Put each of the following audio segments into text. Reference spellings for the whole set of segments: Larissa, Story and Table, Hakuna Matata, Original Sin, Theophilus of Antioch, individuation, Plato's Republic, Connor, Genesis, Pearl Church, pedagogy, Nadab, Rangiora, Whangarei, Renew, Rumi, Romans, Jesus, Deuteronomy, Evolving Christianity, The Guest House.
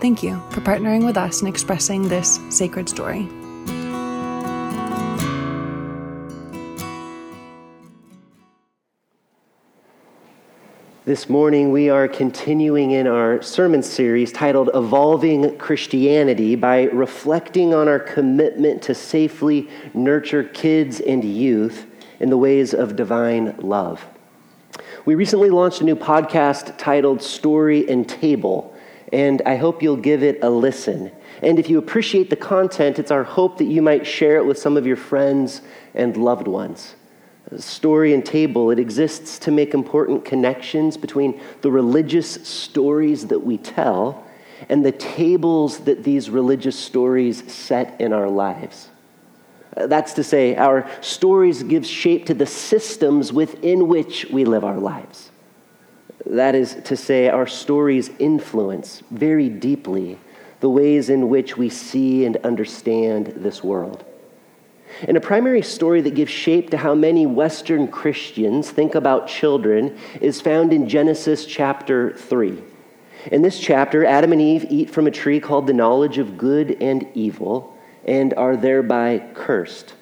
Thank you for partnering with us in expressing this sacred story. This morning we are continuing in our sermon series titled Evolving Christianity by reflecting on our commitment to safely nurture kids and youth in the ways of divine love. We recently launched a new podcast titled Story and Table, and I hope you'll give it a listen. And if you appreciate the content, it's our hope that you might share it with some of your friends and loved ones. Story and Table, it exists to make important connections between the religious stories that we tell and the tables that these religious stories set in our lives. That's to say, our stories give shape to the systems within which we live our lives. That is to say, our stories influence very deeply the ways in which we see and understand this world. And a primary story that gives shape to how many Western Christians think about children is found in Genesis chapter 3. In this chapter, Adam and Eve eat from a tree called the knowledge of good and evil and are thereby cursed.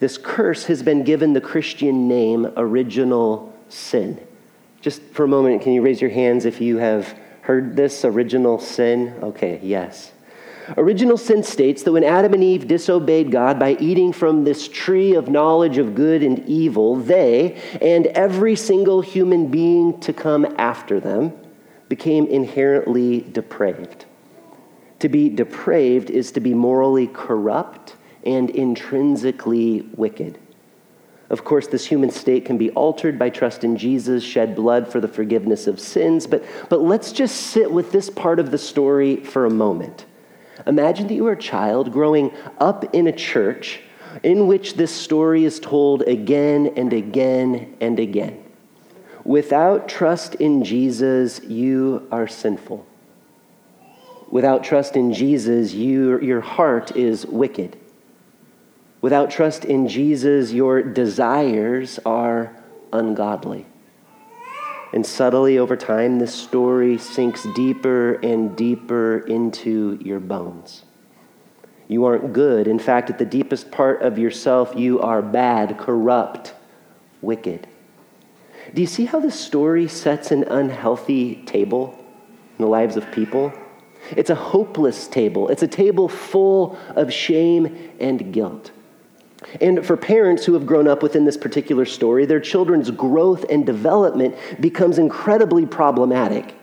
This curse has been given the Christian name Original Sin. Just for a moment, can you raise your hands if you have heard this, original sin? Okay, yes. Original sin states that when Adam and Eve disobeyed God by eating from this tree of knowledge of good and evil, they, and every single human being to come after them, became inherently depraved. To be depraved is to be morally corrupt and intrinsically wicked. Of course, this human state can be altered by trust in Jesus, shed blood for the forgiveness of sins, but let's just sit with this part of the story for a moment. Imagine that you were a child growing up in a church in which this story is told again and again and again. Without trust in Jesus, you are sinful. Without trust in Jesus, your heart is wicked. Without trust in Jesus, your desires are ungodly. And subtly over time, this story sinks deeper and deeper into your bones. You aren't good. In fact, at the deepest part of yourself, you are bad, corrupt, wicked. Do you see how this story sets an unhealthy table in the lives of people? It's a hopeless table. It's a table full of shame and guilt. And for parents who have grown up within this particular story, their children's growth and development becomes incredibly problematic.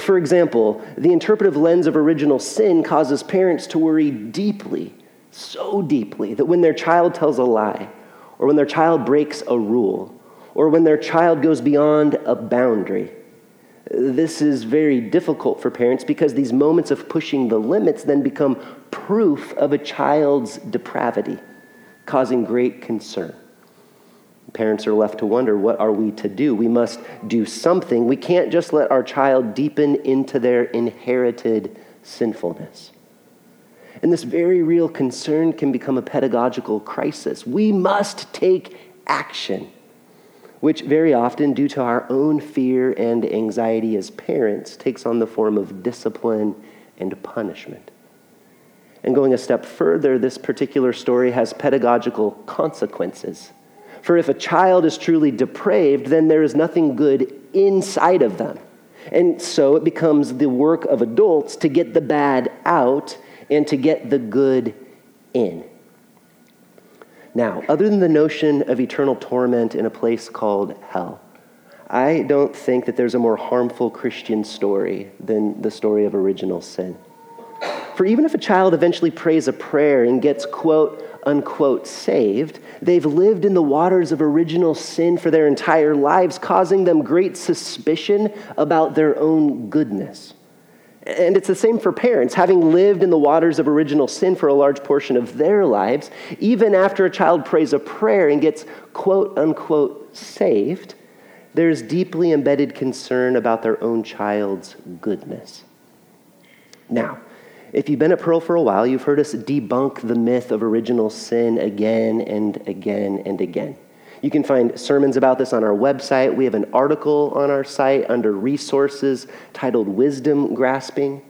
For example, the interpretive lens of original sin causes parents to worry deeply, so deeply, that when their child tells a lie, or when their child breaks a rule, or when their child goes beyond a boundary, this is very difficult for parents because these moments of pushing the limits then become proof of a child's depravity, causing great concern. Parents are left to wonder, what are we to do? We must do something. We can't just let our child deepen into their inherited sinfulness. And this very real concern can become a pedagogical crisis. We must take action, which very often, due to our own fear and anxiety as parents, takes on the form of discipline and punishment. And going a step further, this particular story has pedagogical consequences. For if a child is truly depraved, then there is nothing good inside of them. And so it becomes the work of adults to get the bad out and to get the good in. Now, other than the notion of eternal torment in a place called hell, I don't think that there's a more harmful Christian story than the story of original sin. For even if a child eventually prays a prayer and gets, quote, unquote, saved, they've lived in the waters of original sin for their entire lives, causing them great suspicion about their own goodness. And it's the same for parents. Having lived in the waters of original sin for a large portion of their lives, even after a child prays a prayer and gets quote unquote saved, there's deeply embedded concern about their own child's goodness. Now, if you've been at Pearl for a while, you've heard us debunk the myth of original sin again and again and again. You can find sermons about this on our website. We have an article on our site under resources titled Wisdom Grasping.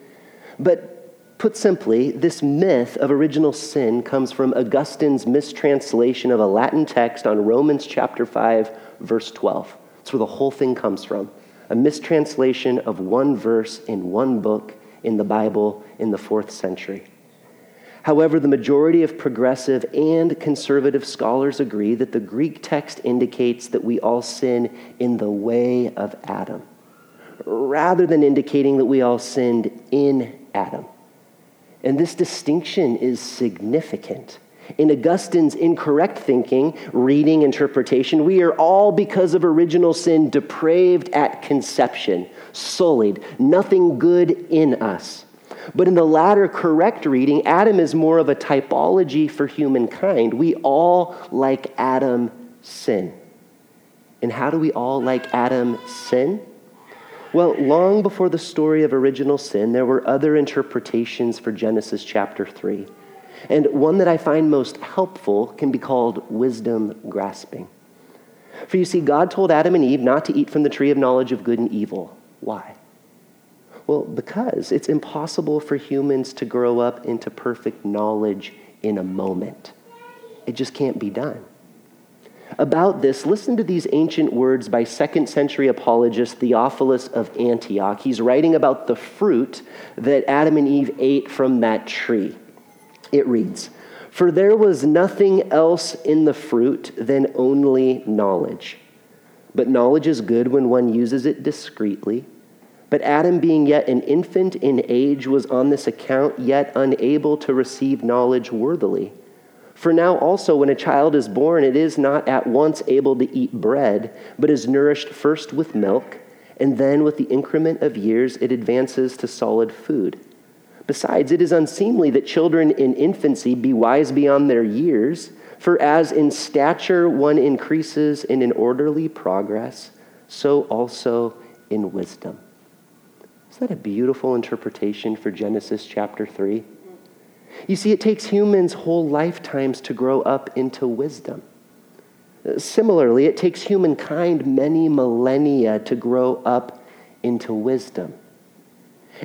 But put simply, this myth of original sin comes from Augustine's mistranslation of a Latin text on Romans chapter 5, verse 12. That's where the whole thing comes from. A mistranslation of one verse in one book in the Bible in the 4th century. However, the majority of progressive and conservative scholars agree that the Greek text indicates that we all sin in the way of Adam, rather than indicating that we all sinned in Adam. And this distinction is significant. In Augustine's incorrect thinking, reading, interpretation, we are all, because of original sin, depraved at conception, sullied, nothing good in us. But in the latter correct reading, Adam is more of a typology for humankind. We all, like Adam, sin. And how do we all, like Adam, sin? Well, long before the story of original sin, there were other interpretations for Genesis chapter 3. And one that I find most helpful can be called wisdom grasping. For you see, God told Adam and Eve not to eat from the tree of knowledge of good and evil. Why? Well, because it's impossible for humans to grow up into perfect knowledge in a moment. It just can't be done. About this, listen to these ancient words by 2nd century apologist Theophilus of Antioch. He's writing about the fruit that Adam and Eve ate from that tree. It reads, "For there was nothing else in the fruit than only knowledge. But knowledge is good when one uses it discreetly. But Adam, being yet an infant in age, was on this account yet unable to receive knowledge worthily. For now also, when a child is born, it is not at once able to eat bread, but is nourished first with milk, and then with the increment of years, it advances to solid food. Besides, it is unseemly that children in infancy be wise beyond their years, for as in stature one increases in an orderly progress, so also in wisdom." Isn't that a beautiful interpretation for Genesis chapter 3? You see, it takes humans whole lifetimes to grow up into wisdom. Similarly, it takes humankind many millennia to grow up into wisdom.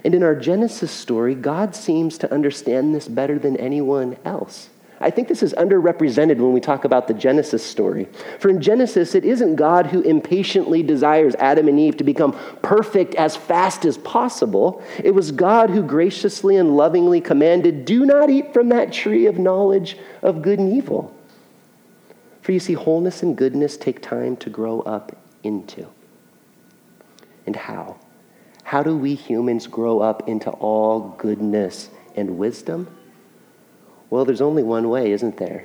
And in our Genesis story, God seems to understand this better than anyone else. I think this is underrepresented when we talk about the Genesis story. For in Genesis, it isn't God who impatiently desires Adam and Eve to become perfect as fast as possible. It was God who graciously and lovingly commanded, "Do not eat from that tree of knowledge of good and evil." For you see, wholeness and goodness take time to grow up into. And how? How do we humans grow up into all goodness and wisdom? Well, there's only one way, isn't there?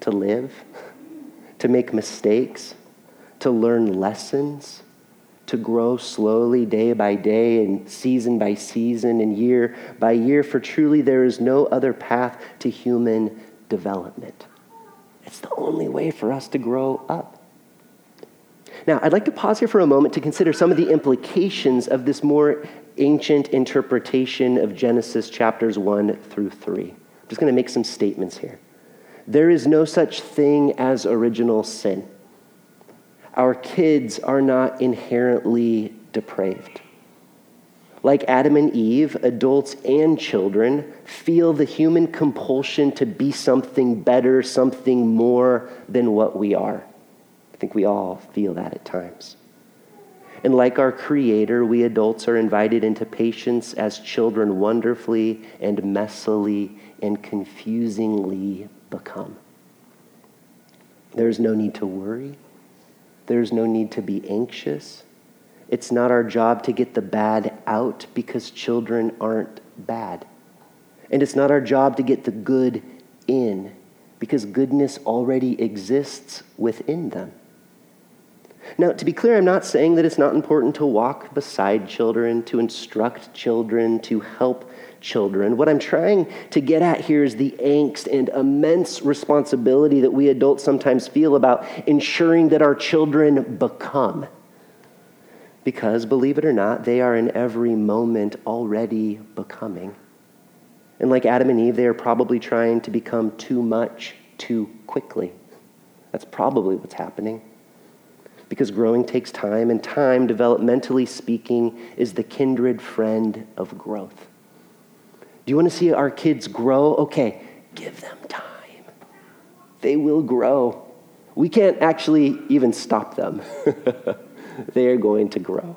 To live, to make mistakes, to learn lessons, to grow slowly day by day and season by season and year by year, for truly there is no other path to human development. It's the only way for us to grow up. Now, I'd like to pause here for a moment to consider some of the implications of this more ancient interpretation of Genesis chapters 1-3. I'm just going to make some statements here. There is no such thing as original sin. Our kids are not inherently depraved. Like Adam and Eve, adults and children feel the human compulsion to be something better, something more than what we are. I think we all feel that at times. And like our Creator, we adults are invited into patience as children wonderfully and messily and confusingly become. There's no need to worry. There's no need to be anxious. It's not our job to get the bad out because children aren't bad. And it's not our job to get the good in because goodness already exists within them. Now, to be clear, I'm not saying that it's not important to walk beside children, to instruct children, to help children. What I'm trying to get at here is the angst and immense responsibility that we adults sometimes feel about ensuring that our children become. Because, believe it or not, they are in every moment already becoming. And like Adam and Eve, they are probably trying to become too much too quickly. That's probably what's happening. Because growing takes time, and time, developmentally speaking, is the kindred friend of growth. Do you want to see our kids grow? Okay, give them time. They will grow. We can't actually even stop them. They are going to grow.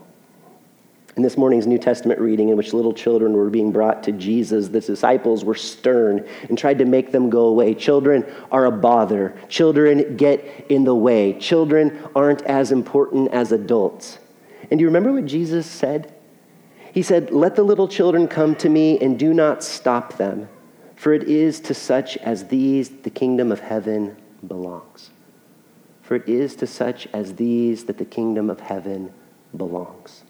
In this morning's New Testament reading, in which little children were being brought to Jesus, the disciples were stern and tried to make them go away. Children are a bother. Children get in the way. Children aren't as important as adults. And do you remember what Jesus said? He said, "Let the little children come to me and do not stop them, for it is to such as these the kingdom of heaven belongs." For it is to such as these that the kingdom of heaven belongs.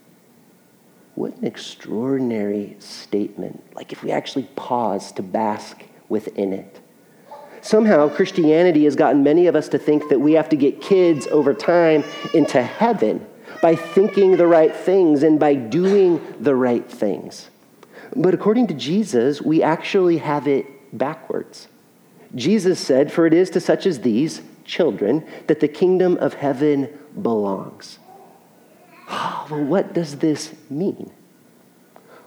What an extraordinary statement, like if we actually pause to bask within it. Somehow, Christianity has gotten many of us to think that we have to get kids over time into heaven by thinking the right things and by doing the right things. But according to Jesus, we actually have it backwards. Jesus said, "For it is to such as these, children, that the kingdom of heaven belongs." Well, what does this mean?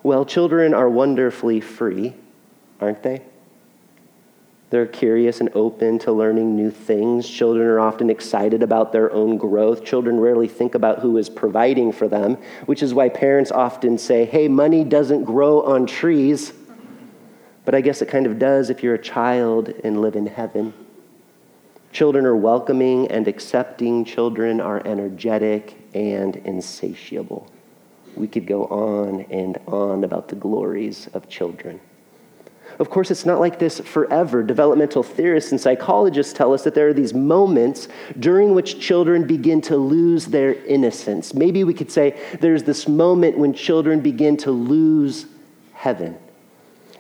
Well, children are wonderfully free, aren't they? They're curious and open to learning new things. Children are often excited about their own growth. Children rarely think about who is providing for them, which is why parents often say, "Hey, money doesn't grow on trees." But I guess it kind of does if you're a child and live in heaven. Children are welcoming and accepting. Children are energetic and insatiable. We could go on and on about the glories of children. Of course, it's not like this forever. Developmental theorists and psychologists tell us that there are these moments during which children begin to lose their innocence. Maybe we could say there's this moment when children begin to lose heaven.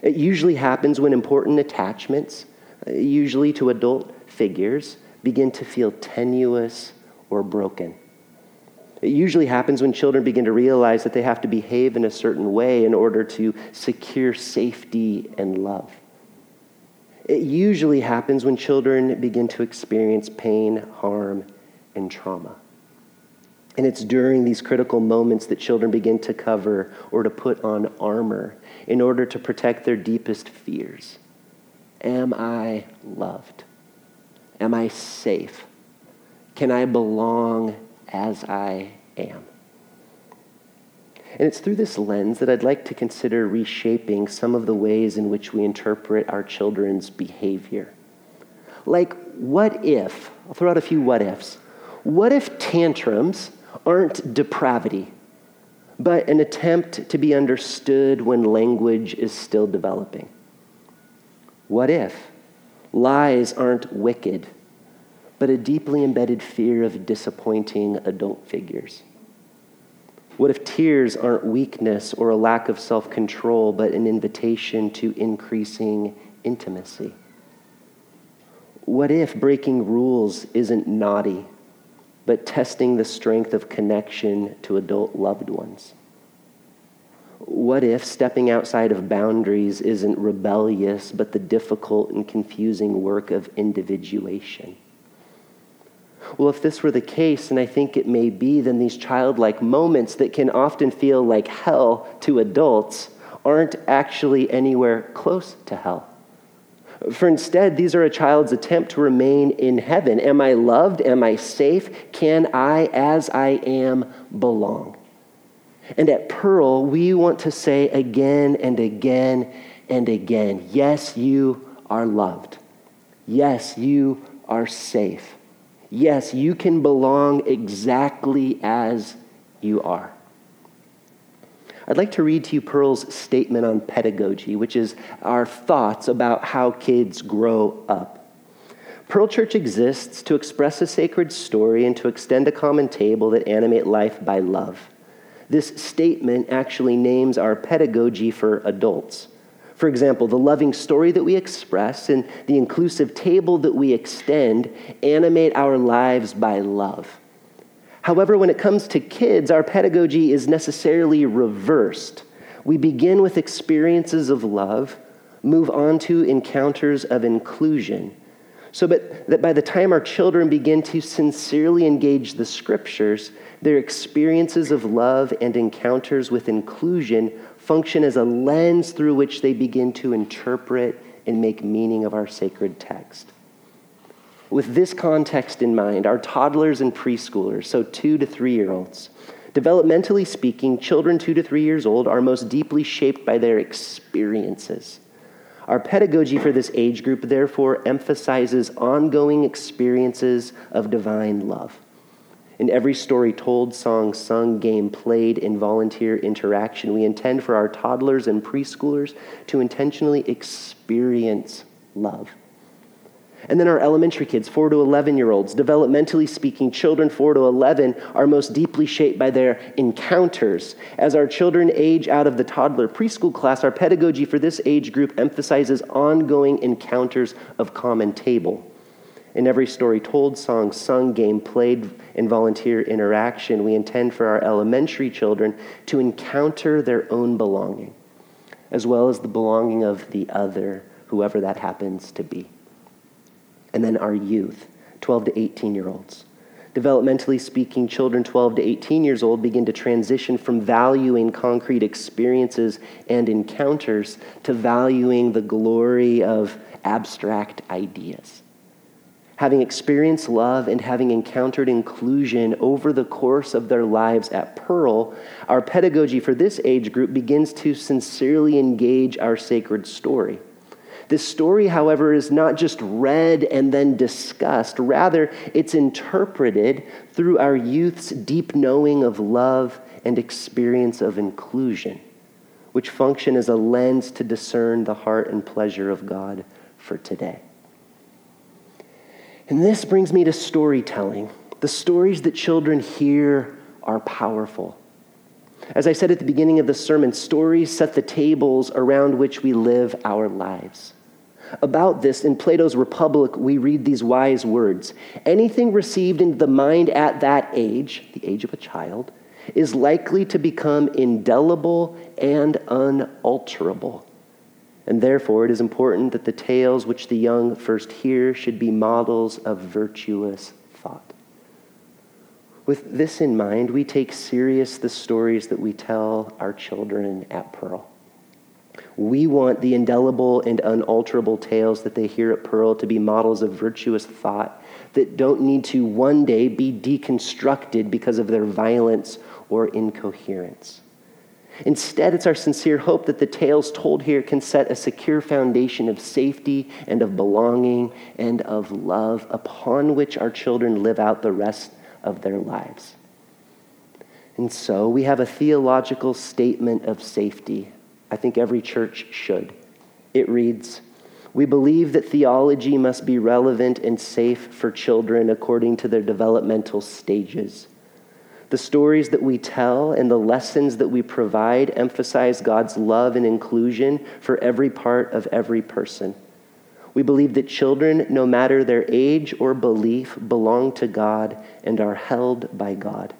It usually happens when important attachments, usually to adult figures, begin to feel tenuous or broken. It usually happens when children begin to realize that they have to behave in a certain way in order to secure safety and love. It usually happens when children begin to experience pain, harm, and trauma. And it's during these critical moments that children begin to cover or to put on armor in order to protect their deepest fears. Am I loved? Am I safe? Can I belong as I am? And it's through this lens that I'd like to consider reshaping some of the ways in which we interpret our children's behavior. Like, what if, I'll throw out a few what ifs. What if tantrums aren't depravity, but an attempt to be understood when language is still developing? What if lies aren't wicked, but a deeply embedded fear of disappointing adult figures? What if tears aren't weakness or a lack of self-control, but an invitation to increasing intimacy? What if breaking rules isn't naughty, but testing the strength of connection to adult loved ones? What if stepping outside of boundaries isn't rebellious, but the difficult and confusing work of individuation? Well, if this were the case, and I think it may be, then these childlike moments that can often feel like hell to adults aren't actually anywhere close to hell. For instead, these are a child's attempt to remain in heaven. Am I loved? Am I safe? Can I, as I am, belong? And at Pearl, we want to say again and again and again, yes, you are loved. Yes, you are safe. Yes, you can belong exactly as you are. I'd like to read to you Pearl's statement on pedagogy, which is our thoughts about how kids grow up. Pearl Church exists to express a sacred story and to extend a common table that animate life by love. This statement actually names our pedagogy for adults. For example, the loving story that we express and the inclusive table that we extend animate our lives by love. However, when it comes to kids, our pedagogy is necessarily reversed. We begin with experiences of love, move on to encounters of inclusion. So that by the time our children begin to sincerely engage the scriptures, their experiences of love and encounters with inclusion function as a lens through which they begin to interpret and make meaning of our sacred text. With this context in mind, our toddlers and preschoolers, so 2 to 3-year-olds, developmentally speaking, children 2 to 3 years old are most deeply shaped by their experiences. Our pedagogy for this age group, therefore, emphasizes ongoing experiences of divine love. In every story told, song sung, game played, and volunteer interaction, we intend for our toddlers and preschoolers to intentionally experience love. And then our elementary kids, 4 to 11-year-olds, developmentally speaking, children 4 to 11 are most deeply shaped by their encounters. As our children age out of the toddler preschool class, our pedagogy for this age group emphasizes ongoing encounters of common table. In every story told, song sung, game played, and volunteer interaction, we intend for our elementary children to encounter their own belonging, as well as the belonging of the other, whoever that happens to be. And then our youth, 12 to 18-year-olds. Developmentally speaking, children 12 to 18 years old begin to transition from valuing concrete experiences and encounters to valuing the glory of abstract ideas. Having experienced love and having encountered inclusion over the course of their lives at Pearl, our pedagogy for this age group begins to sincerely engage our sacred story. This story, however, is not just read and then discussed. Rather, it's interpreted through our youth's deep knowing of love and experience of inclusion, which function as a lens to discern the heart and pleasure of God for today. And this brings me to storytelling. The stories that children hear are powerful. As I said at the beginning of the sermon, stories set the tables around which we live our lives. About this, in Plato's Republic, we read these wise words. Anything received into the mind at that age, the age of a child, is likely to become indelible and unalterable. And therefore, it is important that the tales which the young first hear should be models of virtuous thought. With this in mind, we take serious the stories that we tell our children at Pearl. We want the indelible and unalterable tales that they hear at Pearl to be models of virtuous thought that don't need to one day be deconstructed because of their violence or incoherence. Instead, it's our sincere hope that the tales told here can set a secure foundation of safety and of belonging and of love upon which our children live out the rest of their lives. And so we have a theological statement of safety. I think every church should. It reads, "We believe that theology must be relevant and safe for children according to their developmental stages. The stories that we tell and the lessons that we provide emphasize God's love and inclusion for every part of every person. We believe that children, no matter their age or belief, belong to God and are held by God.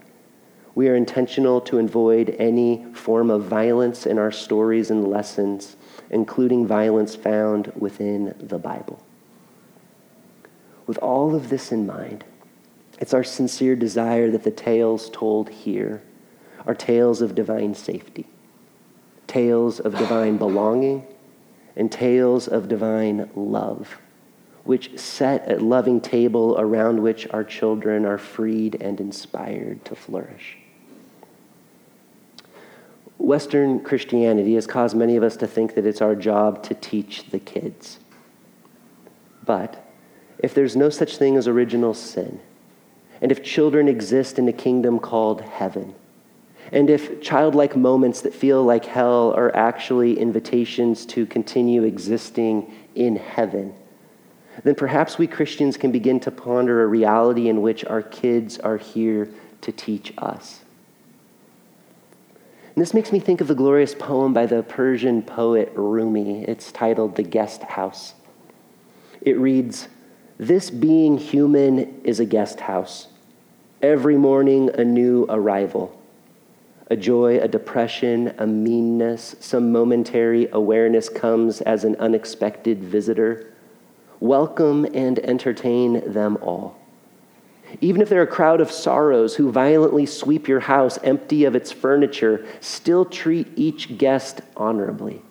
We are intentional to avoid any form of violence in our stories and lessons, including violence found within the Bible." With all of this in mind, it's our sincere desire that the tales told here are tales of divine safety, tales of divine belonging, and tales of divine love, which set a loving table around which our children are freed and inspired to flourish. Western Christianity has caused many of us to think that it's our job to teach the kids. But if there's no such thing as original sin, and if children exist in a kingdom called heaven, and if childlike moments that feel like hell are actually invitations to continue existing in heaven, then perhaps we Christians can begin to ponder a reality in which our kids are here to teach us. And this makes me think of the glorious poem by the Persian poet Rumi. It's titled The Guest House. It reads, "This being human is a guest house. Every morning a new arrival. A joy, a depression, a meanness, some momentary awareness comes as an unexpected visitor. Welcome and entertain them all. Even if they're a crowd of sorrows who violently sweep your house empty of its furniture, still treat each guest honorably.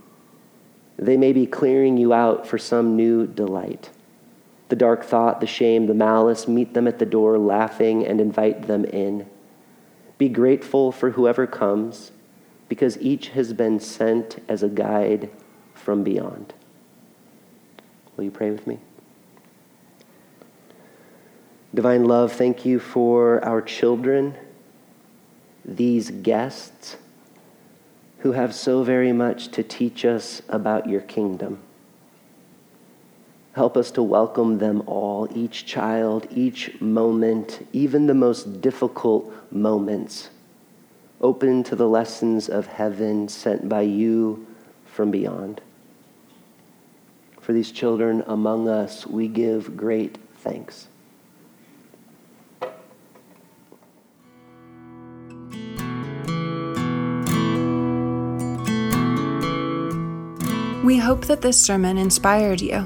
They may be clearing you out for some new delight. The dark thought, the shame, the malice, meet them at the door laughing and invite them in. Be grateful for whoever comes, because each has been sent as a guide from beyond." Will you pray with me? Divine love, thank you for our children, these guests, who have so very much to teach us about your kingdom. Help us to welcome them all, each child, each moment, even the most difficult moments, open to the lessons of heaven sent by you from beyond. For these children among us, we give great thanks. We hope that this sermon inspired you